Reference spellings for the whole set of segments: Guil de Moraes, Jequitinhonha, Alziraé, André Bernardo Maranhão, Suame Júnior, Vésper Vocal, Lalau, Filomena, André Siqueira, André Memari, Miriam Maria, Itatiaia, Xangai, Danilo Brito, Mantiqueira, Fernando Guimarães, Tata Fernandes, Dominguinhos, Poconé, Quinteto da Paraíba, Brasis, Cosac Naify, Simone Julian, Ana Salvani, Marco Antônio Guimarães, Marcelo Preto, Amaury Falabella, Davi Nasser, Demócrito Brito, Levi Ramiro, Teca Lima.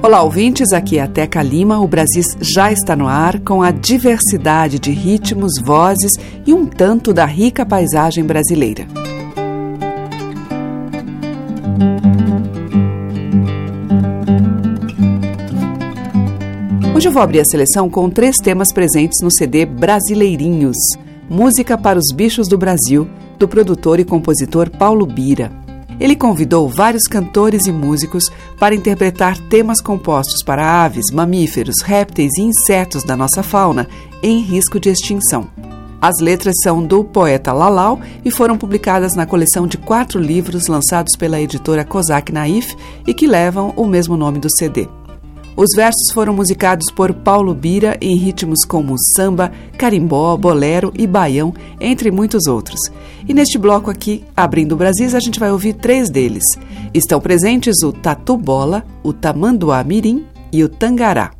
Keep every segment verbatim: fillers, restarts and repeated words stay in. Olá, ouvintes, aqui é a Teca Lima. O Brasil já está no ar com a diversidade de ritmos, vozes e um tanto da rica paisagem brasileira. Hoje eu vou abrir a seleção com três temas presentes no C D Brasileirinhos, Música para os Bichos do Brasil, do produtor e compositor Paulo Bira. Ele convidou vários cantores e músicos para interpretar temas compostos para aves, mamíferos, répteis e insetos da nossa fauna em risco de extinção. As letras são do poeta Lalau e foram publicadas na coleção de quatro livros lançados pela editora Cosac Naify e que levam o mesmo nome do C D. Os versos foram musicados por Paulo Bira em ritmos como samba, carimbó, bolero e baião, entre muitos outros. E neste bloco aqui, abrindo o Brasil, a gente vai ouvir três deles. Estão presentes o tatu bola, o tamanduá mirim e o tangará.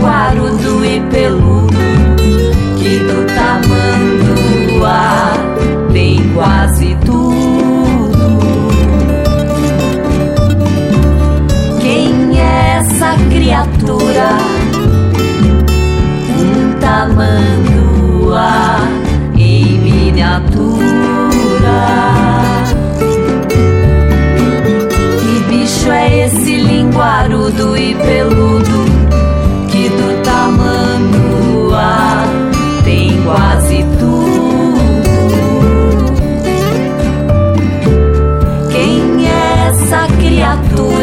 Guarudo e peludo, que do tamanduá tem quase tudo. Quem é essa criatura? Um tamanduá em miniatura. Tamanduá mirinha, tamanduá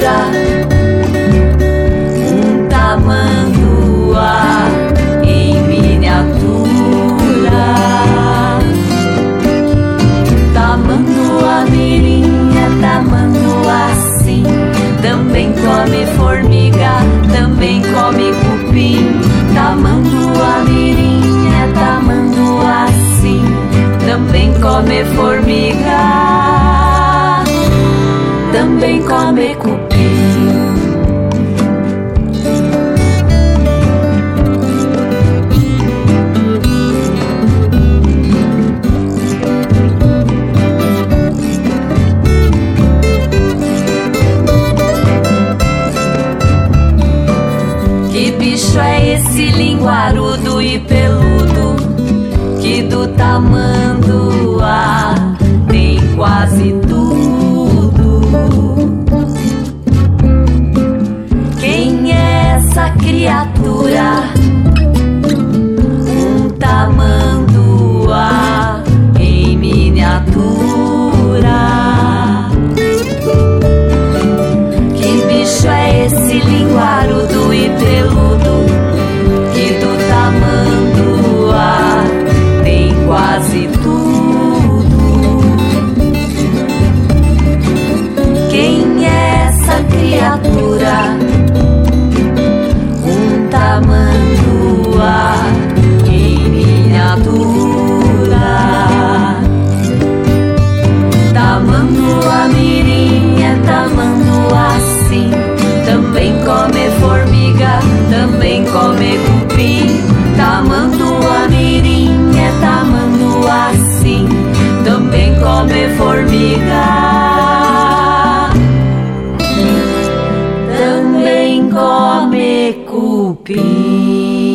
sim. Também come formiga, também come cupim. Tamanduá mirim é tamanduá sim, também come formiga, também come cupim. Esse linguarudo e peludo, que do tamanduá tem quase tudo. Quem é essa criatura? Um tamanduá em miniatura. Que bicho é esse linguarudo e peludo? Quase tudo. Quem é essa criatura? Um tamanduá em miniatura. Tamanduá mirim é tamanduá sim, também come formiga, também come cupim. Tamanduá mirim é tamanduá sim, também come formiga, também come cupim.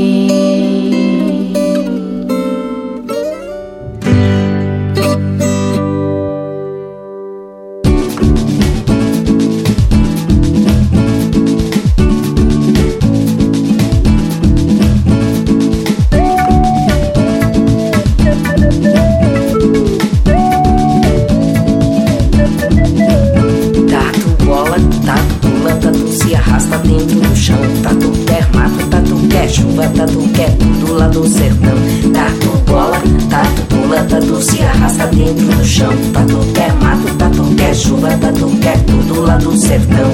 se arrasta dentro do chão. Tatu quer mato, tatu quer chuva, tatu quer tudo lá do sertão. Tatu bola, tatu pula, tatu se arrasta dentro do chão. Tatu quer mato, tatu quer chuva, tatu quer tudo lá do sertão.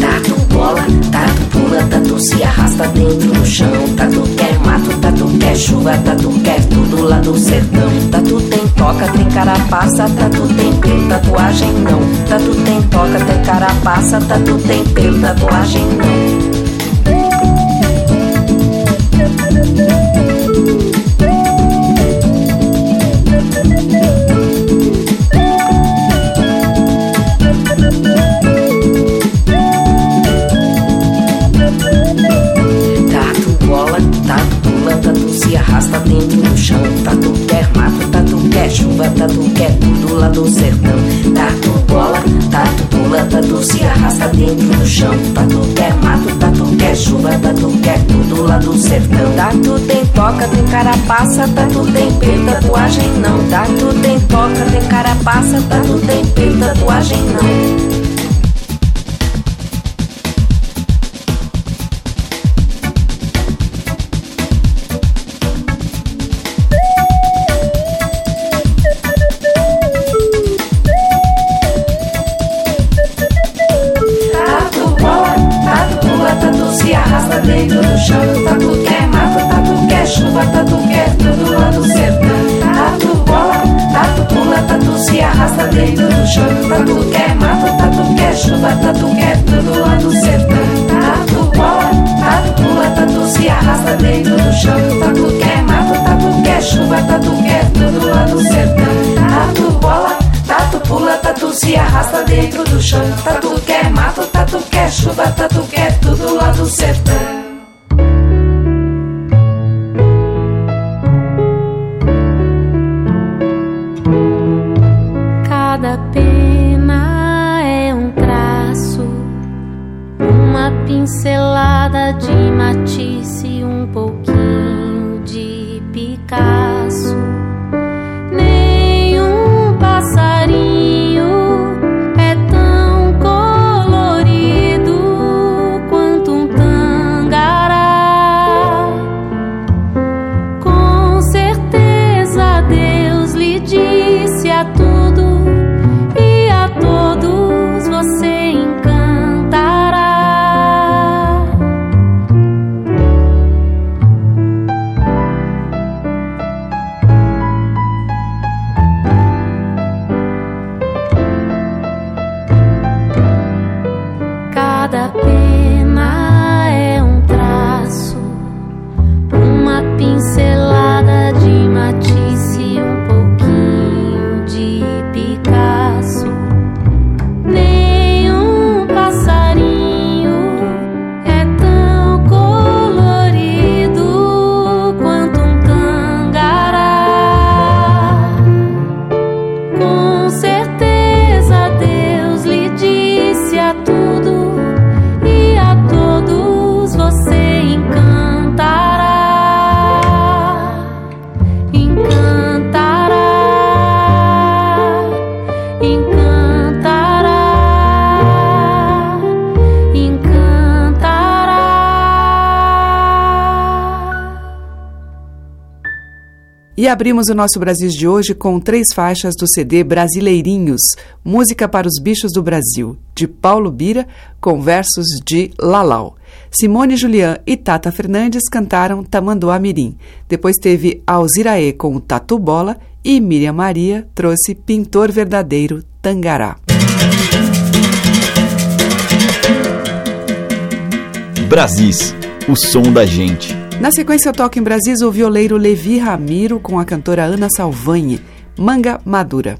Tatu bola, tatu pula, tatu se arrasta dentro do chão. Tatu quer mato, tatu quer chuva, tatu quer tudo lá do sertão. Tatu tem toca, tem carapaça, tatu tem pelo, tatuagem não. Tatu tem toca, tem carapaça, tatu tem pelo, tatuagem não. Tatu quer tudo lá do sertão. Tatu bola, tatu pula, tatu se arrasta dentro do chão. Tatu quer mato, tatu quer chuva, tatu quer tudo lá do sertão. Tatu tem toca, tem carapaça, tatu tem pelo, tatuagem não. Tatu tem toca, tem carapaça, tatu tem pelo, tatuagem não. E abrimos o nosso Brasis de hoje com três faixas do C D Brasileirinhos, Música para os Bichos do Brasil, de Paulo Bira, com versos de Lalau. Simone Julian e Tata Fernandes cantaram Tamanduá Mirim. Depois teve Alziraé com o Tatu Bola e Miriam Maria trouxe Pintor Verdadeiro, Tangará. Brasis, o som da gente. Na sequência, eu toco em Brasis o violeiro Levi Ramiro com a cantora Ana Salvani, Manga Madura.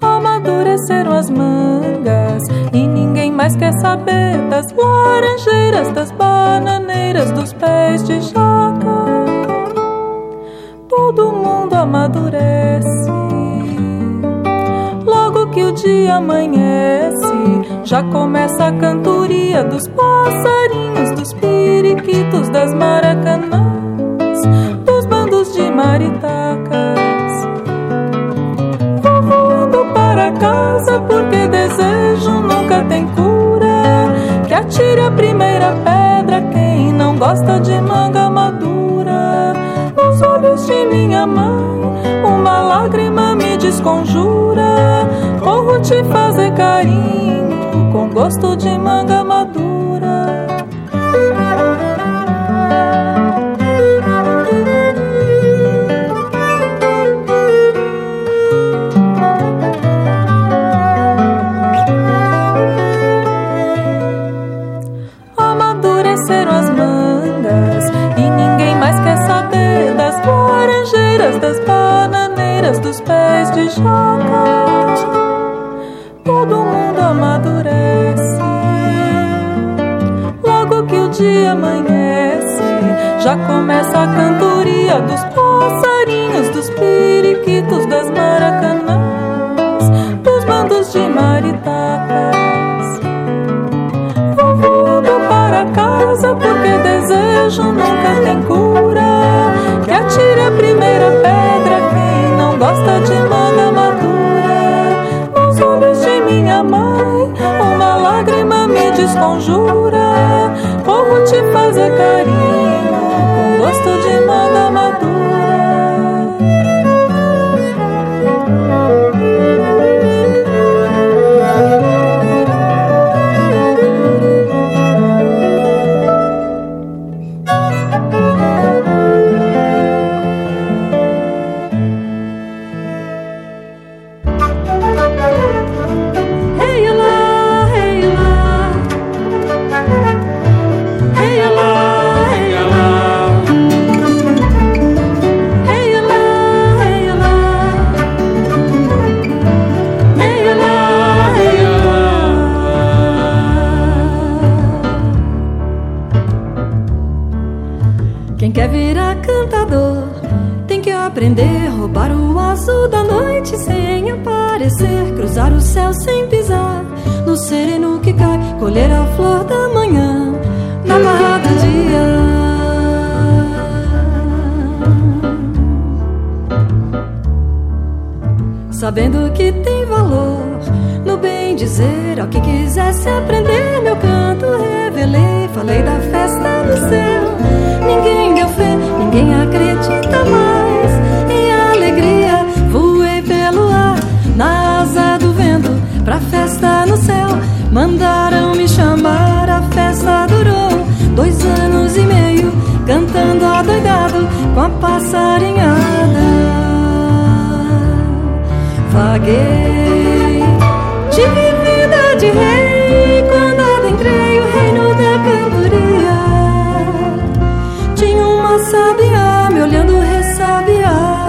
Amadureceram as mangas e ninguém mais quer saber das laranjeiras, das bananeiras, dos pés de jaca. Todo mundo amadurece dia amanhece, já começa a cantoria dos passarinhos, dos periquitos, das maracanãs, dos bandos de maritacas. Vou voando para casa porque desejo nunca tem cura, que atire a primeira pedra quem não gosta de manga madura. Nos olhos de minha mãe uma lágrima me desconjura, corro te fazer carinho com gosto de manga madura. Amadureceram as mangas e ninguém mais quer saber das laranjeiras, das bananeiras, dos pés de jacas. Todo mundo amadurece logo que o dia amanhece, já começa a cantoria dos passarinhos, dos periquitos, das maracanãs, dos bandos de maritacas. Vou voando para casa porque desejo nunca tem cura, que atire a primeira pedra quem não gosta de manga madura. Nos olhos de minha mãe uma lágrima me desconjura, como te fazer carinho com gosto de manga madura. Aprender, roubar o azul da noite sem aparecer, cruzar o céu sem pisar no sereno que cai, colher a flor da manhã na barra do dia, sabendo que tem valor no bem dizer ao que quisesse aprender. Meu canto revelei, falei da festa no céu, ninguém deu fé, ninguém acredita mais. Na asa do vento, pra festa no céu, mandaram me chamar. A festa durou dois anos e meio, cantando adoidado com a passarinhada. Vaguei de vida de rei quando adentrei o reino da cantoria. Tinha uma sabiá me olhando ressabiada.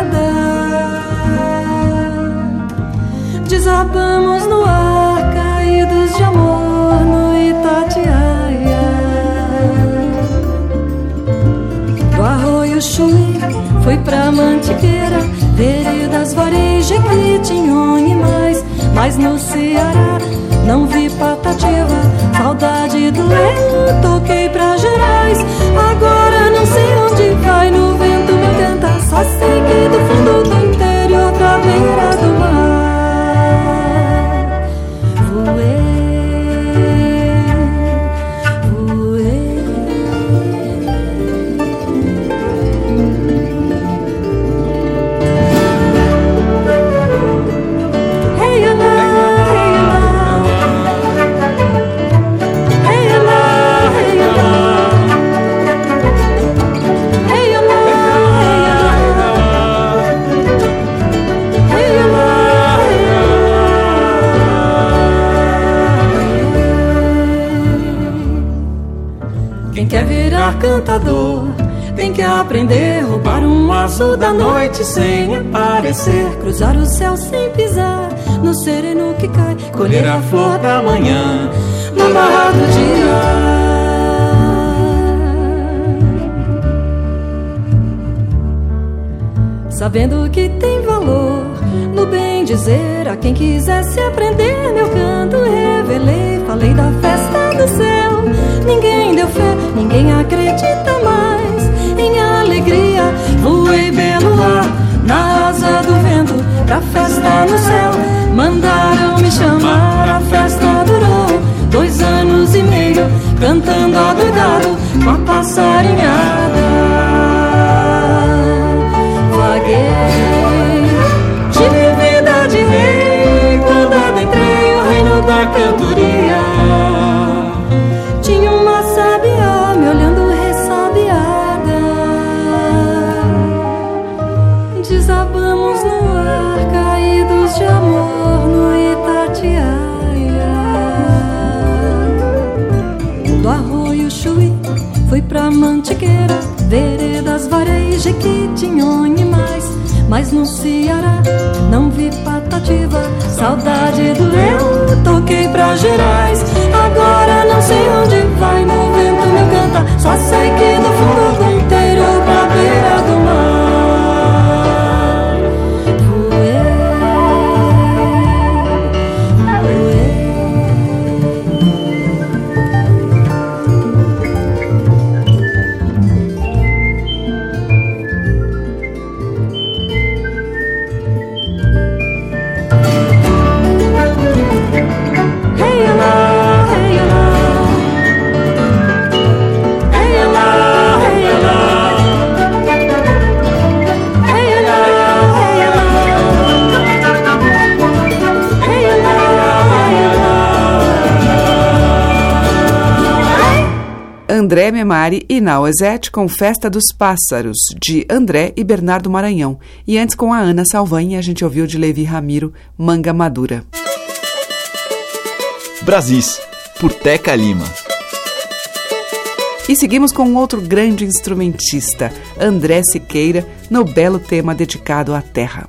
Desabamos no ar, caídos de amor no Itatiaia. Do arroio Chuí fui pra Mantiqueira, veredas Varejê, Jequitinhonha e mais. Mas no Ceará não vi Patativa, saudade do leito, toquei pra Gerais. Agora não sei onde vai, no vento me canta, só sei que do fundo do interior pra beira do mar. Cantador, tem que aprender, roubar um azul da noite sem aparecer, cruzar o céu sem pisar no sereno que cai, colher a flor da manhã na barra do dia, sabendo que tem valor no bem dizer a quem quisesse aprender meu canto, revelei, falei da festa do céu. Ninguém deu fé, ninguém acredita mais em alegria. Voei pelo ar, na asa do vento, pra festa no céu. Mandaram me chamar, a festa durou dois anos e meio, cantando adoidado com a passarinhada. Vaguei, tive vida de rei, quando adentrei o reino da cantoria. Tinha uma sabiá me olhando ressabiada. Desabamos no ar, caídos de amor no Itatiaia. Do arroio Chuí, fui pra Mantiqueira, veredas, Vareis, Jequitinhonha e mais. Mas no Ceará não vi Patativa, saudade do eu, toquei pra Gerais. Agora não sei onde vai, no vento me canta, só sei que do fundo do interior pra beira do mar. André Memari e Nauezete com Festa dos Pássaros, de André e Bernardo Maranhão. E antes, com a Ana Salvani, a gente ouviu de Levi Ramiro, Manga Madura. Brasis, por Teca Lima. E seguimos com outro grande instrumentista, André Siqueira, no belo tema dedicado à terra.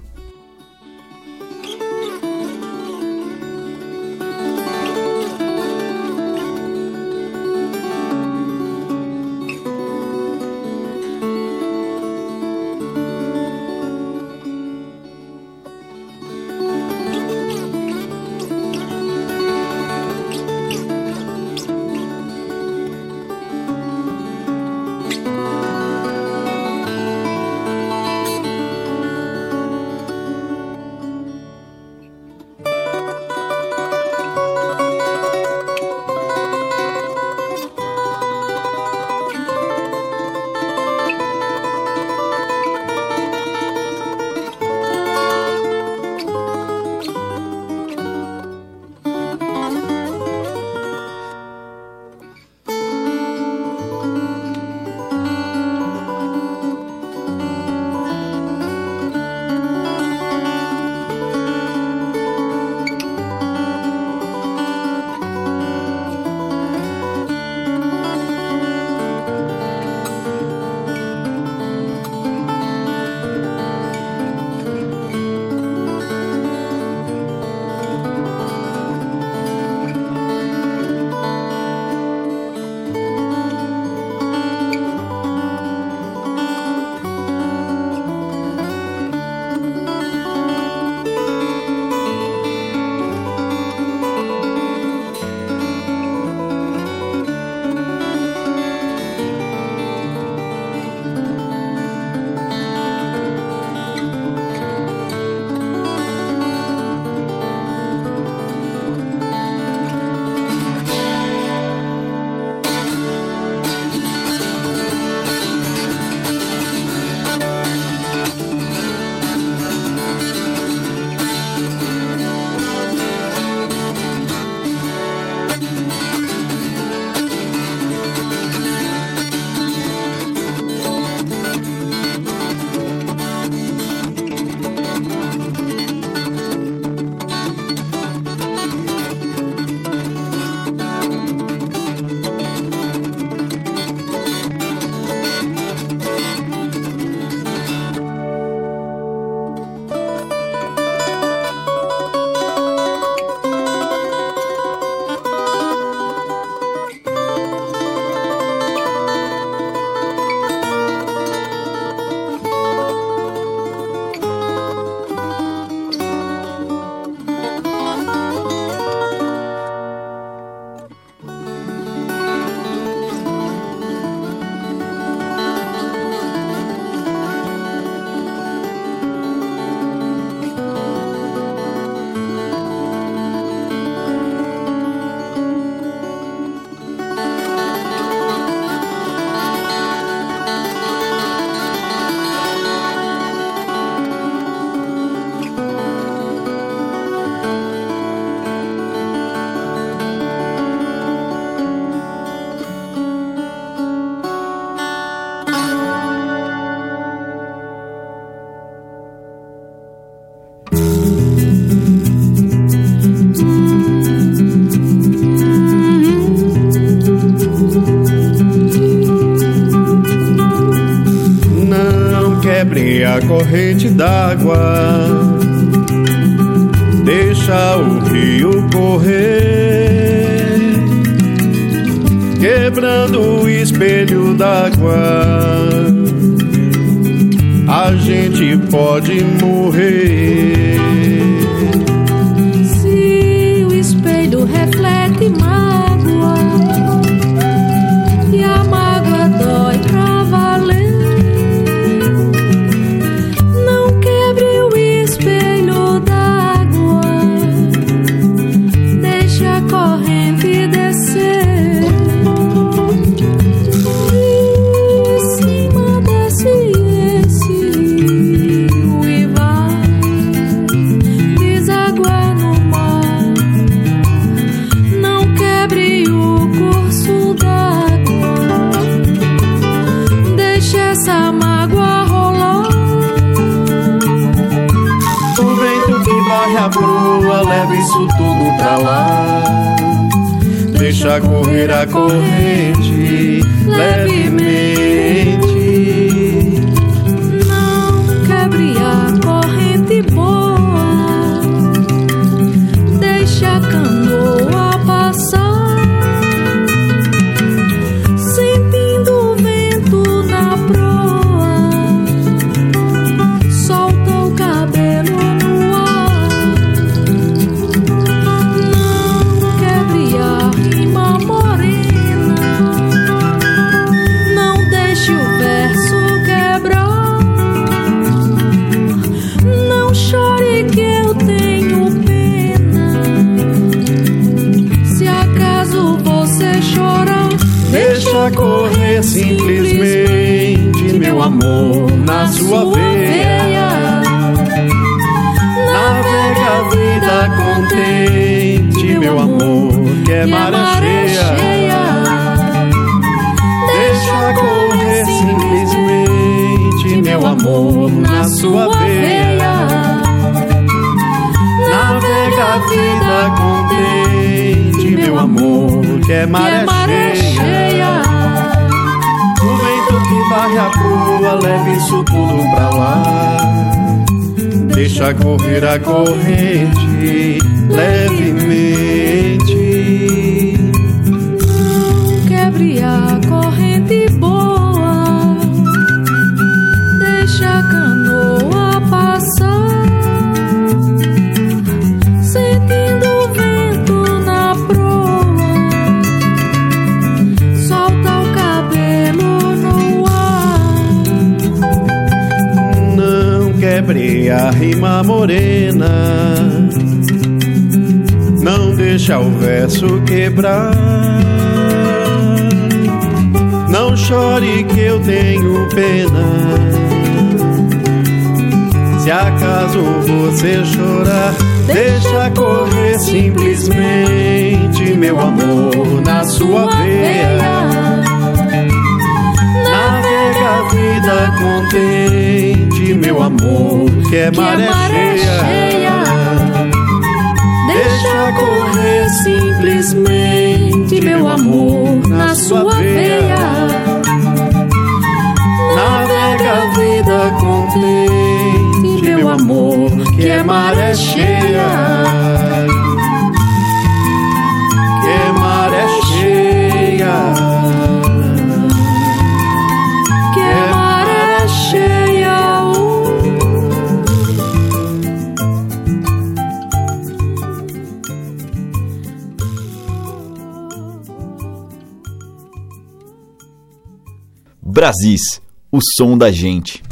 quebre a corrente d'água, deixa o rio correr, quebrando o espelho d'água, a gente pode morrer. Se o espelho reflete mágoa e a mágoa dói pra valer, não quebre o espelho d'água, deixe a corrente descer. E em cima desse proa, leva isso tudo pra lá, deixa correr a corrente levemente, não quebre a corrente boa, deixa a canoa passar, sentindo o vento na proa, solta o cabelo. Deixa correr simplesmente, meu amor, na sua veia. Navega a vida contente, meu amor, que é maré cheia. Deixa correr simplesmente, meu amor, na sua veia. Navega a vida contente, meu amor, que é maré cheia. O vento que varre a proa, leva isso tudo pra lá, deixa correr a corrente levemente, não quebre a corrente boa, deixa a canoa passar, sentindo o vento na proa, solta o cabelo no ar. Não quebre a rima morena, não deixa o verso quebrar, não chore que eu tenho pena, se acaso você chorar. Deixa correr simplesmente, meu amor, na sua veia. Navega a vida contente, meu amor, que é maré cheia. Deixa correr simplesmente, meu amor, na sua veia. Navega a vida contente, meu amor, que é maré cheia, que é maré cheia, que é maré cheia. Brasis, o som da gente.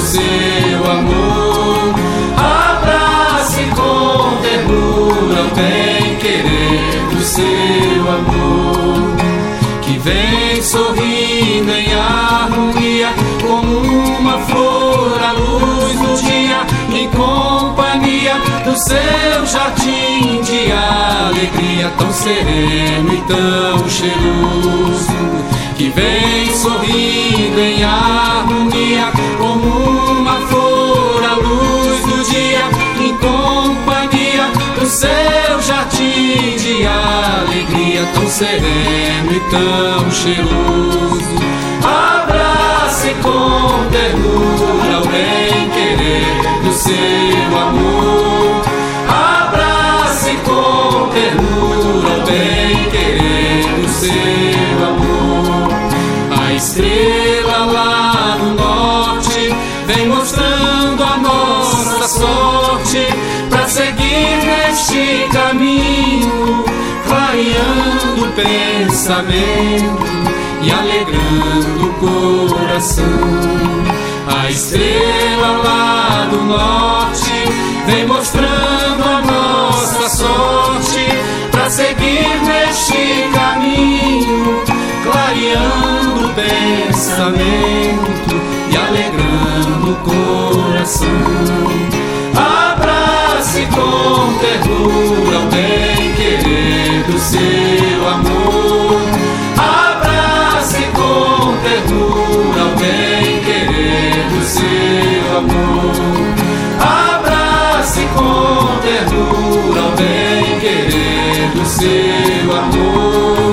Seu amor, abrace com ternura. seu jardim de alegria, tão sereno e tão cheiroso, que vem sorrindo em harmonia, como uma flor à luz do dia, em companhia do seu jardim de alegria, tão sereno e tão cheiroso. Abrace com ternura o bem-querer do seu amor, abrace com ternura o bem-querer do seu amor. A estrela lá no norte vem mostrando a nossa sorte pra seguir neste caminho, clareando o pensamento e alegrando o coração. A estrela lá do norte vem mostrando a nossa sorte pra seguir neste caminho, clareando o pensamento e alegrando o coração. Abrace com ternura o bem-querer do seu amor, ao bem-querer do seu amor. Abrace com ternura ao bem-querer do seu amor,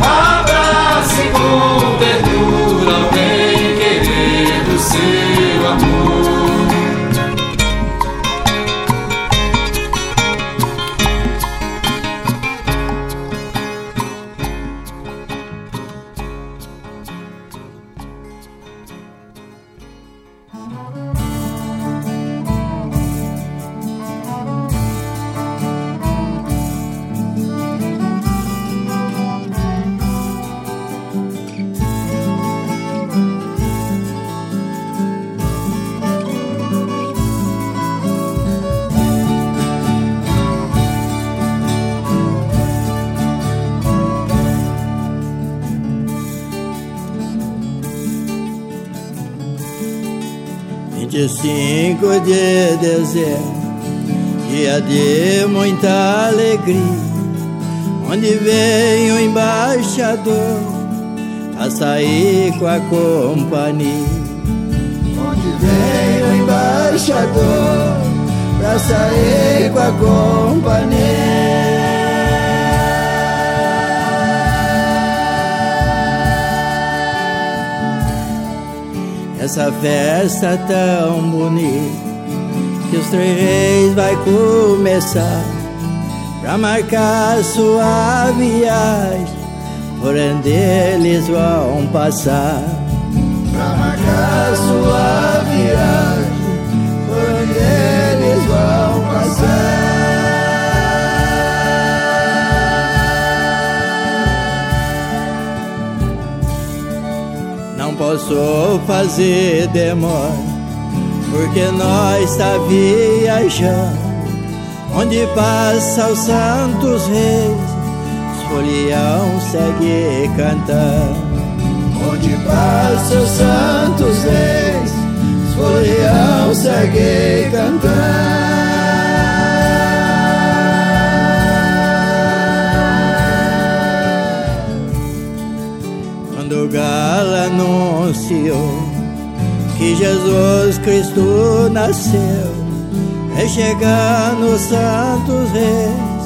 abrace com ternura ao bem-querer do seu amor. vinte e cinco de dezembro, dia de muita alegria, onde veio o embaixador a sair com a companhia. Onde veio o embaixador pra sair com a companhia. Essa festa tão bonita que os três reis vai começar pra marcar sua viagem, por onde eles vão passar. Pra marcar sua viagem, por onde eles vão passar. Não posso fazer demora, porque nós tá viajando, onde passa os santos reis, os folião segue cantando. Onde passa os santos reis, os folião segue cantando. Quando o galo anunciou que Jesus Cristo nasceu, é chegando os santos reis,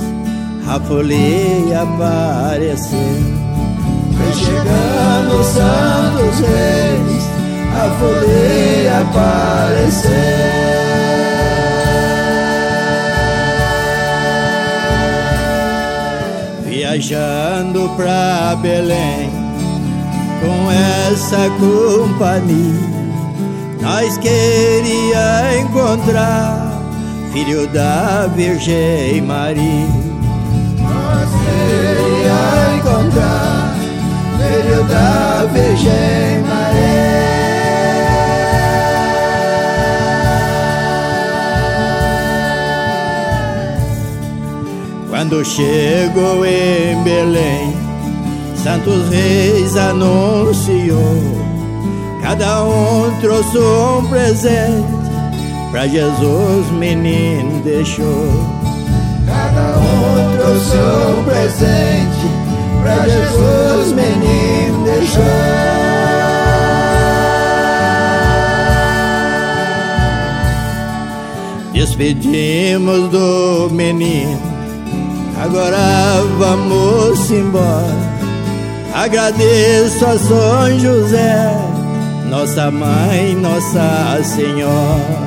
a folia apareceu. É chegando os santos reis, a folia apareceu. Viajando pra Belém com essa companhia, nós queria encontrar filho da Virgem Maria. Nós queria encontrar filho da Virgem Maria. Quando chegou em Belém, santos reis anunciou, cada um trouxe um presente pra Jesus, menino, deixou. Cada um trouxe um presente, pra Jesus, menino, deixou. Despedimos do menino, agora vamos embora. Agradeço a São José, nossa mãe, Nossa Senhora.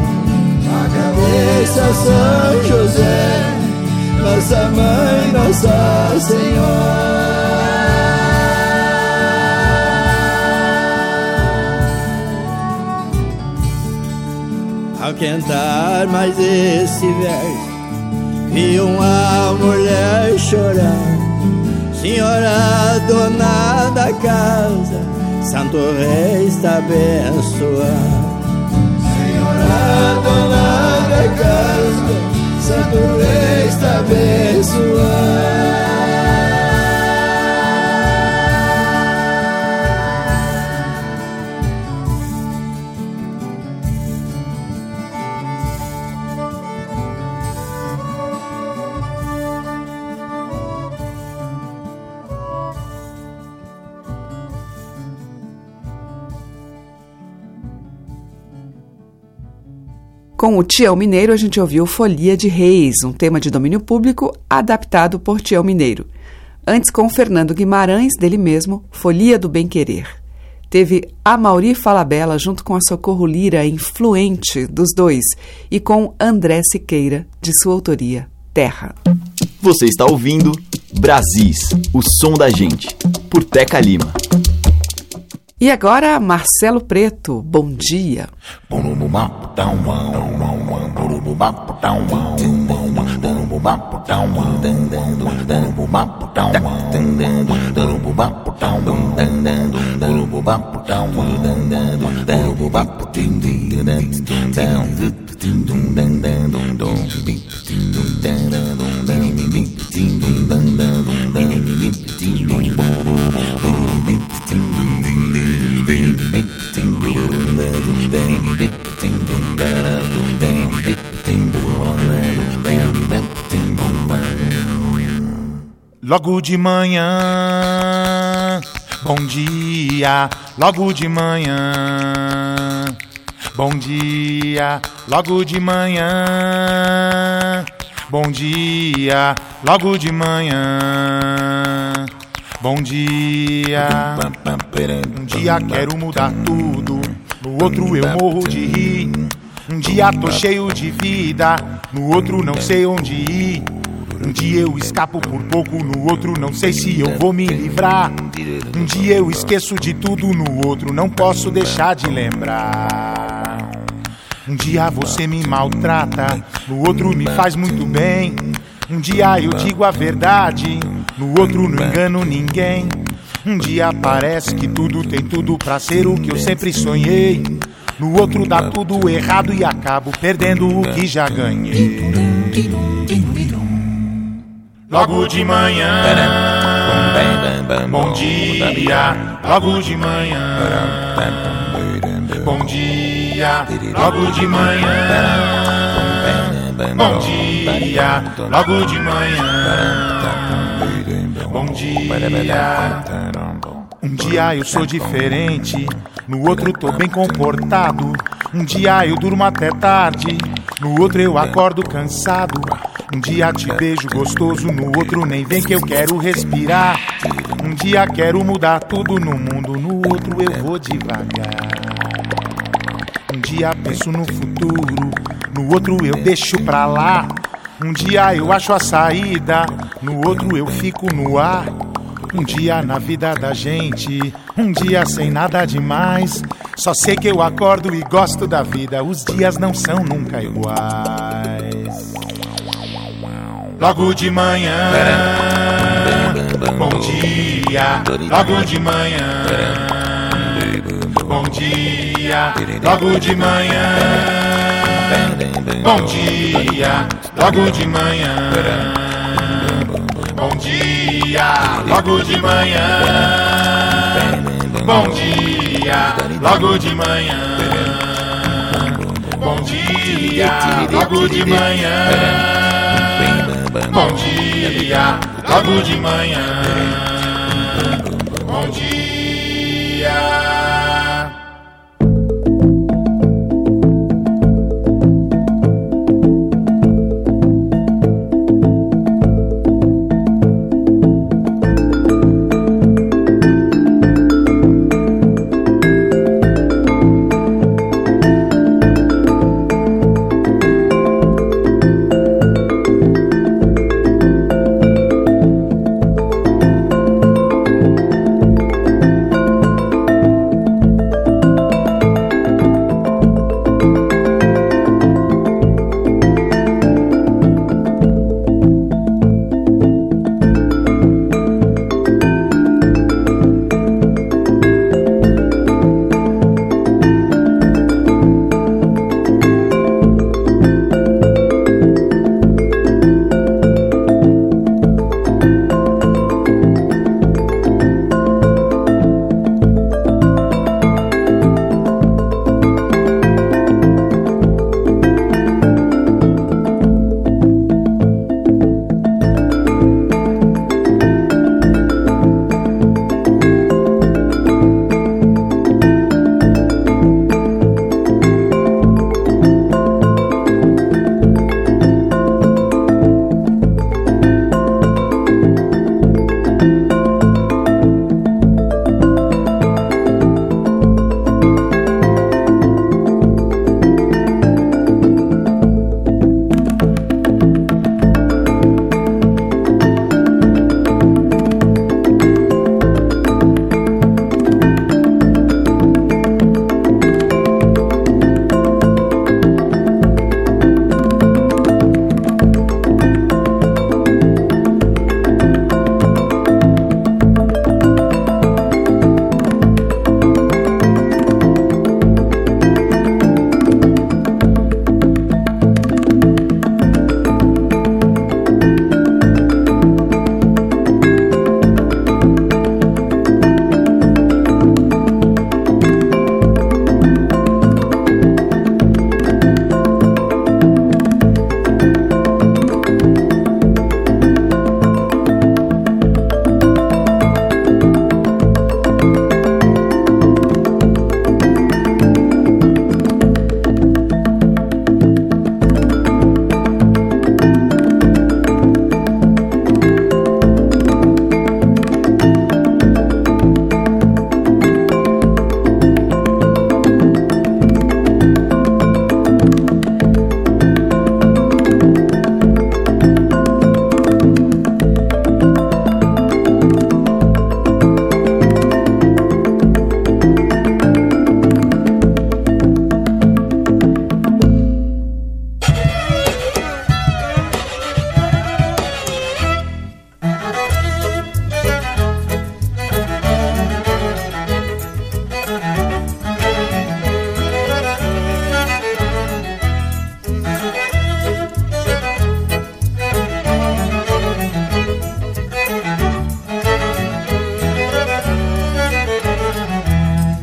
Agradeço a São José, nossa mãe, Nossa Senhora. Ao cantar mais esse verso, vi uma mulher chorar. Senhora, dona da casa, Santo Rei está abençoado. Senhora, dona da casa, Santo Rei está abençoado. Com o Tião Mineiro, a gente ouviu Folia de Reis, um tema de domínio público adaptado por Tião Mineiro. Antes, com Fernando Guimarães, dele mesmo, Folia do Bem Querer. Teve Amaury Falabella junto com a Socorro Lira, Influente, dos dois, e com André Siqueira, de sua autoria, Terra. Você está ouvindo Brasis, o som da gente, por Teca Lima. E agora, Marcelo Preto, bom dia. Logo de manhã, bom dia, logo de manhã, bom dia, logo de manhã, bom dia, logo de manhã, bom dia. Um dia quero mudar tudo, no outro eu morro de rir. Um dia tô cheio de vida, no outro não sei onde ir. Um dia eu escapo por pouco, no outro não sei se eu vou me livrar. Um dia eu esqueço de tudo, no outro não posso deixar de lembrar. Um dia você me maltrata, no outro me faz muito bem. Um dia eu digo a verdade, no outro não engano ninguém. Um dia parece que tudo tem tudo pra ser o que eu sempre sonhei. No outro dá tudo errado e acabo perdendo o que já ganhei. Logo de manhã, bom dia, logo de manhã, bom dia, logo de manhã, bom dia, logo de manhã, bom dia. Um dia eu sou diferente, no outro tô bem comportado. Um dia eu durmo até tarde, no outro eu acordo cansado. Um dia te beijo gostoso, no outro nem vem que eu quero respirar. Um dia quero mudar tudo no mundo, no outro eu vou devagar. Um dia penso no futuro, no outro eu deixo pra lá. Um dia eu acho a saída, no outro eu fico no ar. Um dia na vida da gente, um dia sem nada demais. Só sei que eu acordo e gosto da vida, os dias não são nunca iguais. Logo de manhã, bom dia, logo de manhã, bom dia, logo de manhã, bom dia, logo de manhã, bom dia, logo de manhã, bom dia, logo de manhã, Bom dia, logo de manhã. Bom dia, logo de manhã. Bom dia.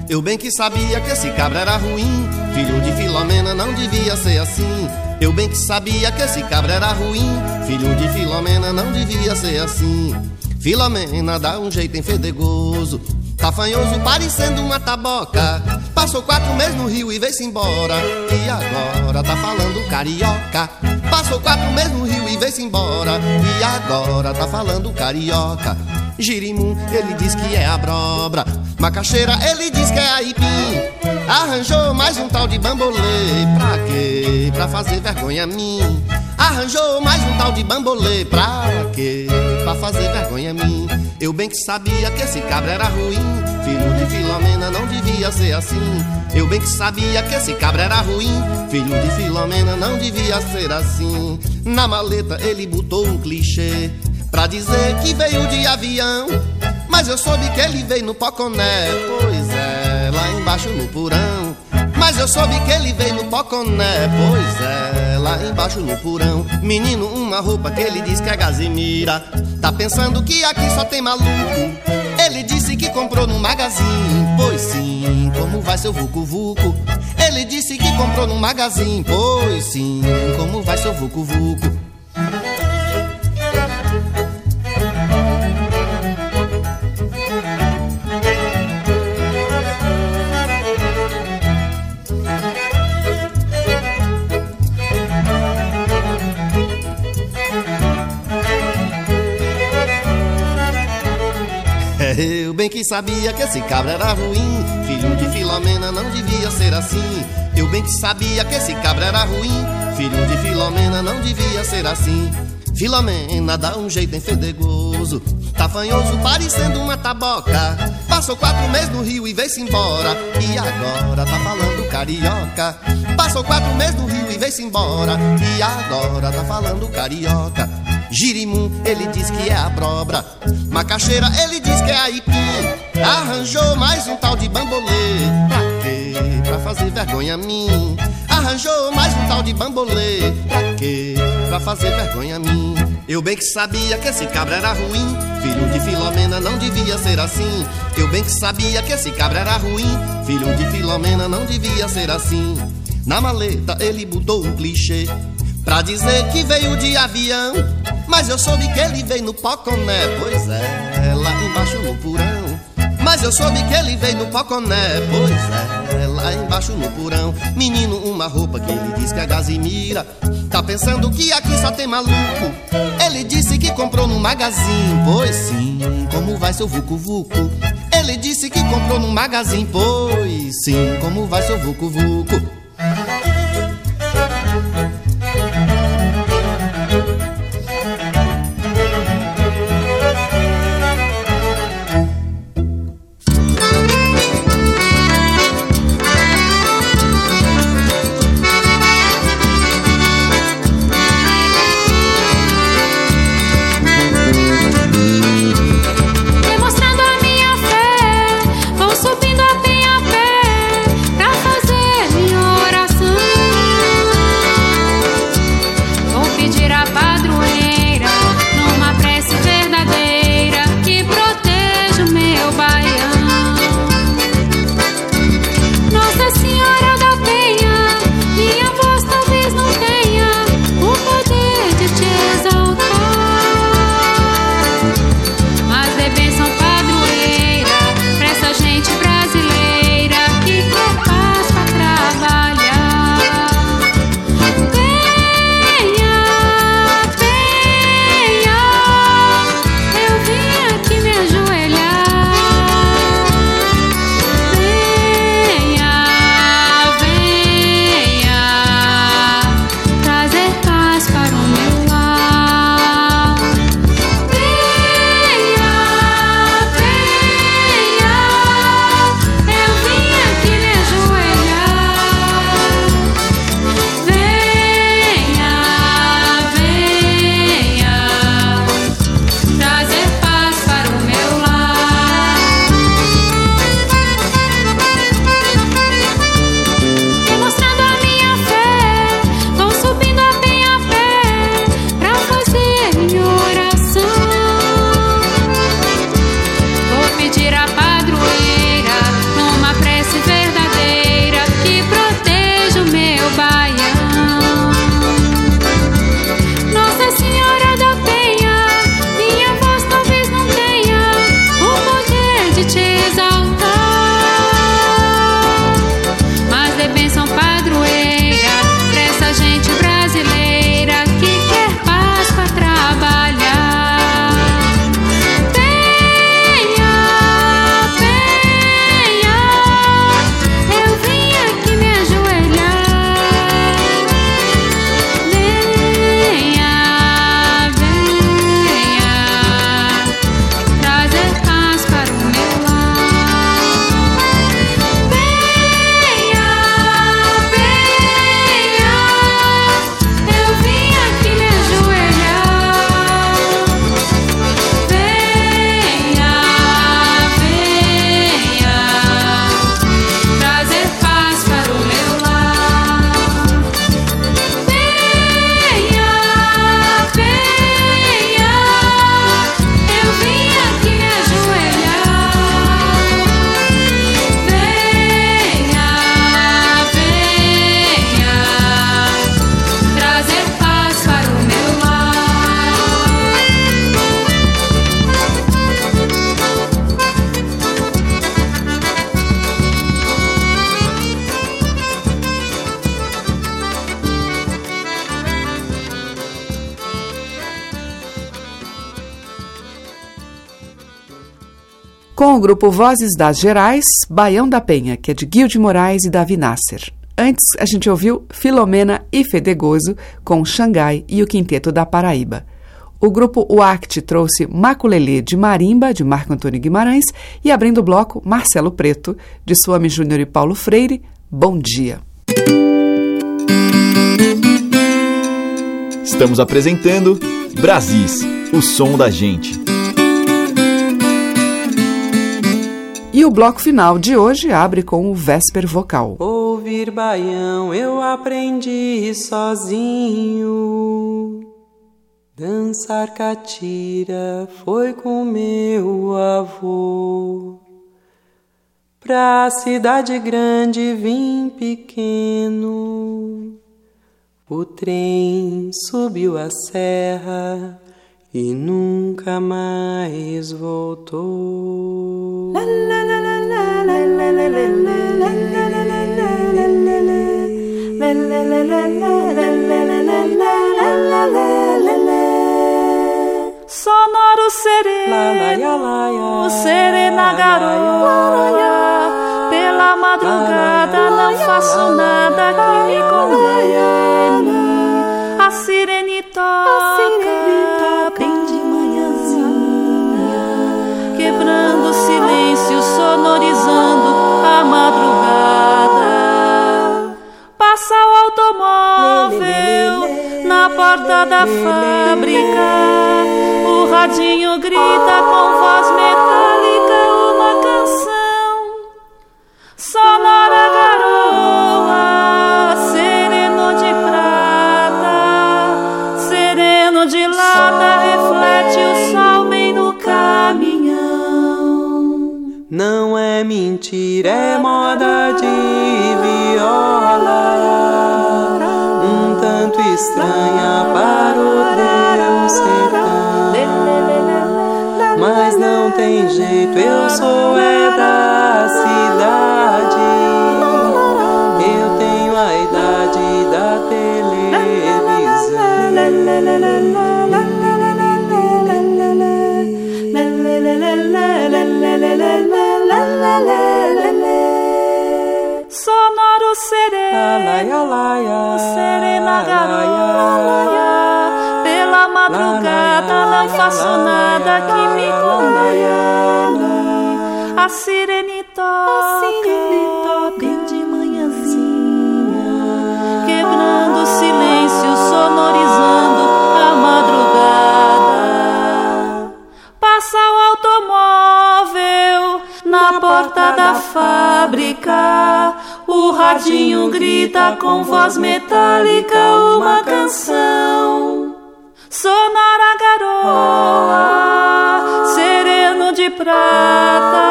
Eu bem que sabia que esse cabra era ruim, filho de Filomena não devia ser assim. Eu bem que sabia que esse cabra era ruim, filho de Filomena não devia ser assim. Filomena dá um jeito enfedegoso, tafanhoso parecendo uma taboca. Passou quatro meses no Rio e veio-se embora, e agora tá falando carioca. Passou quatro meses no Rio e veio-se embora, e agora tá falando carioca. Girimum, ele diz que é abóbora. Macaxeira, ele diz que é aipim. Arranjou mais um tal de bambolê, pra quê? Pra fazer vergonha a mim. Arranjou mais um tal de bambolê, pra quê? Pra fazer vergonha a mim. Eu bem que sabia que esse cabra era ruim, filho de Filomena não devia ser assim. Eu bem que sabia que esse cabra era ruim, filho de Filomena não devia ser assim. Na maleta ele botou um clichê pra dizer que veio de avião, mas eu soube que ele veio no Poconé, pois é, lá embaixo no porão. Mas eu soube que ele veio no Poconé, pois é, lá embaixo no porão. Menino, uma roupa que ele diz que é gazimira, tá pensando que aqui só tem maluco. Ele disse que comprou no magazine, pois sim, como vai seu vucu-vucu? Ele disse que comprou num magazine. Pois sim, como vai seu vucu-vucu? Eu bem que sabia que esse cabra era ruim, filho de Filomena não devia ser assim. Eu bem que sabia que esse cabra era ruim, filho de Filomena não devia ser assim. Filomena dá um jeito enfedegoso, tafanhoso parecendo uma taboca. Passou quatro meses no Rio e veio-se embora, e agora tá falando carioca. Passou quatro meses no Rio e veio-se embora, e agora tá falando carioca. Girimum, ele diz que é abóbora. Macaxeira, ele diz que é aipim. Arranjou mais um tal de bambolê. Pra quê? Pra fazer vergonha a mim. Arranjou mais um tal de bambolê. Pra quê? Pra fazer vergonha a mim. Eu bem que sabia que esse cabra era ruim, filho de Filomena não devia ser assim. Eu bem que sabia que esse cabra era ruim, filho de Filomena não devia ser assim. Na maleta ele botou um clichê pra dizer que veio de avião, mas eu soube que ele veio no Poconé. Pois é, lá embaixo no porão. Mas eu soube que ele veio no Poconé. Pois é, lá embaixo no porão. Menino, uma roupa que ele diz que é gazimira, tá pensando que aqui só tem maluco. Ele disse que comprou no magazine. Pois sim, como vai seu vucu-vucu? Ele disse que comprou no magazine. Pois sim, como vai seu vucu-vucu? Subindo a pé a pé pra fazer minha com o grupo Vozes das Gerais, Baião da Penha, que é de Guil de Moraes e Davi Nasser. Antes, a gente ouviu Filomena e Fedegoso, com Xangai e o Quinteto da Paraíba. O grupo Uakti trouxe Maculelê de Marimba, de Marco Antônio Guimarães, e abrindo o bloco, Marcelo Preto, de Suame Júnior e Paulo Freire, Bom Dia. Estamos apresentando Brasis, o som da gente. E o bloco final de hoje abre com o Vésper Vocal. Ouvir baião eu aprendi sozinho. Dançar catira foi com meu avô. Pra cidade grande vim pequeno. O trem subiu a serra e nunca mais voltou. Sonoro sereno, o sereno na garoa. Pela madrugada não faço nada que me condena. A sirene toca bem de manhãzinha, quebrando o silêncio, sonorizando a madrugada. Passa o automóvel na porta da fábrica. O radinho grita com voz metálica uma canção. Sonora garoa, sereno de prata, sereno de lata, reflete o sol bem no caminhão. Não é mentira, é moda de viola, um tanto estranha para o teu sertão. Mas não tem jeito, eu sou é da cidade. Eu tenho a idade da televisão. Sonoro sereno, serena garoa. Pela madrugada não faço nada que me condene. A sirene toca bem de manhãzinha, quebrando o silêncio, sonorizando a madrugada. Passa o automóvel na porta da fábrica. O radinho grita com voz metálica uma canção. Sonora garoa, sereno de prata,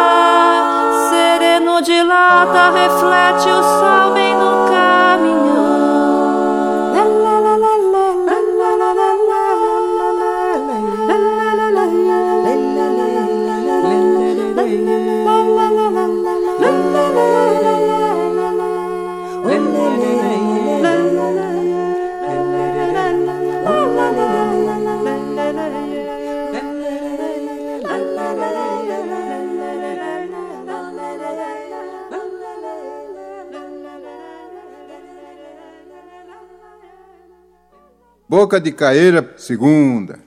sereno de lata, reflete o sol bem no Boca de Caeira, segunda.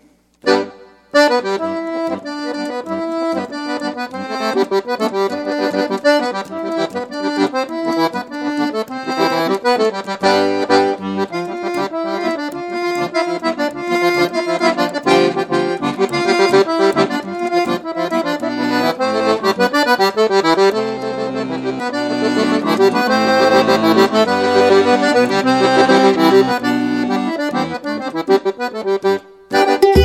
Thank you.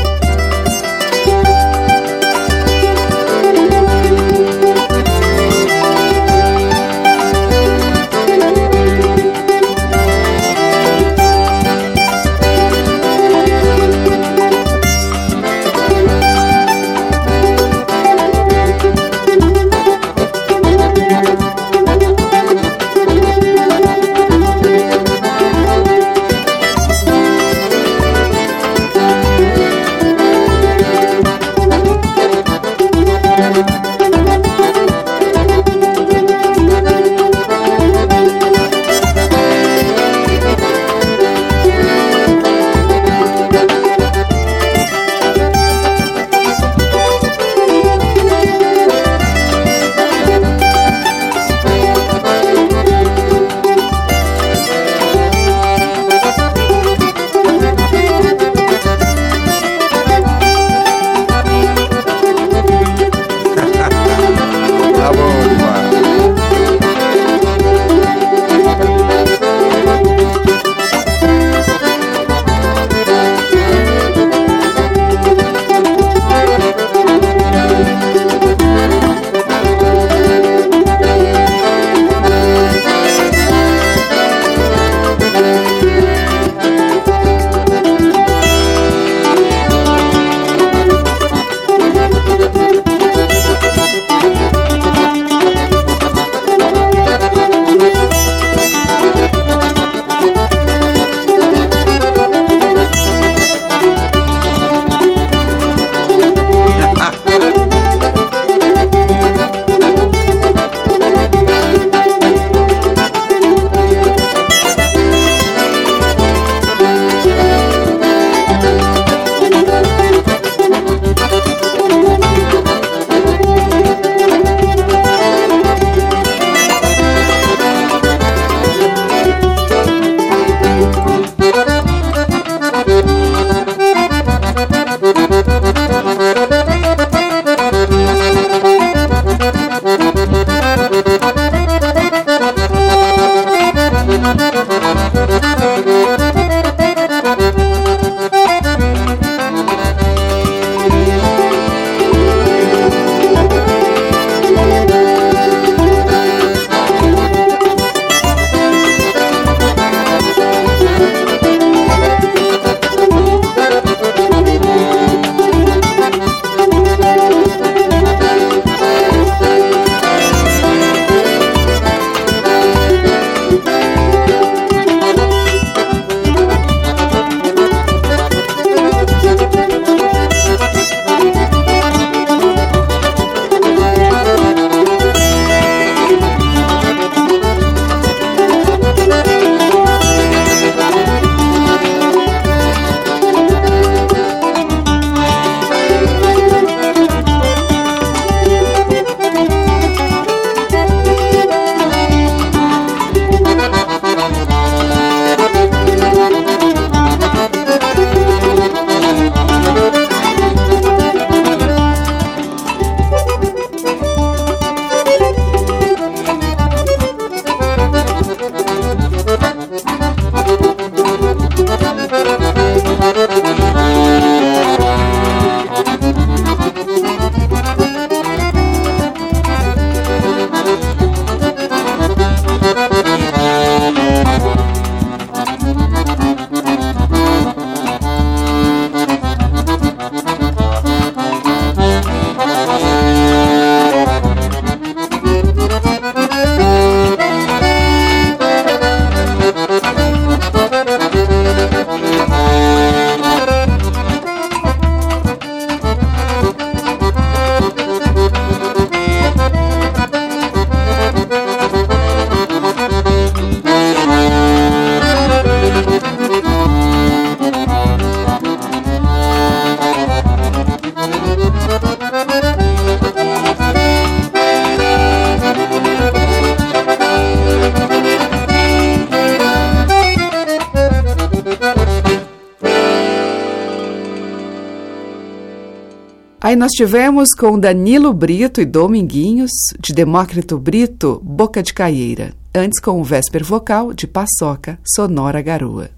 Aí nós tivemos com Danilo Brito e Dominguinhos, de Demócrito Brito, Boca de Caieira. Antes com o Vésper Vocal, de Paçoca, Sonora Garoa.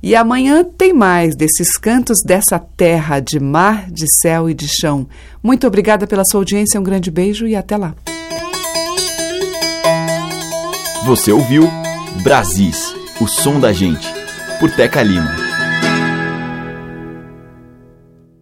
E amanhã tem mais desses cantos dessa terra de mar, de céu e de chão. Muito obrigada pela sua audiência, um grande beijo e até lá. Você ouviu Brasis, o som da gente, por Teca Lima.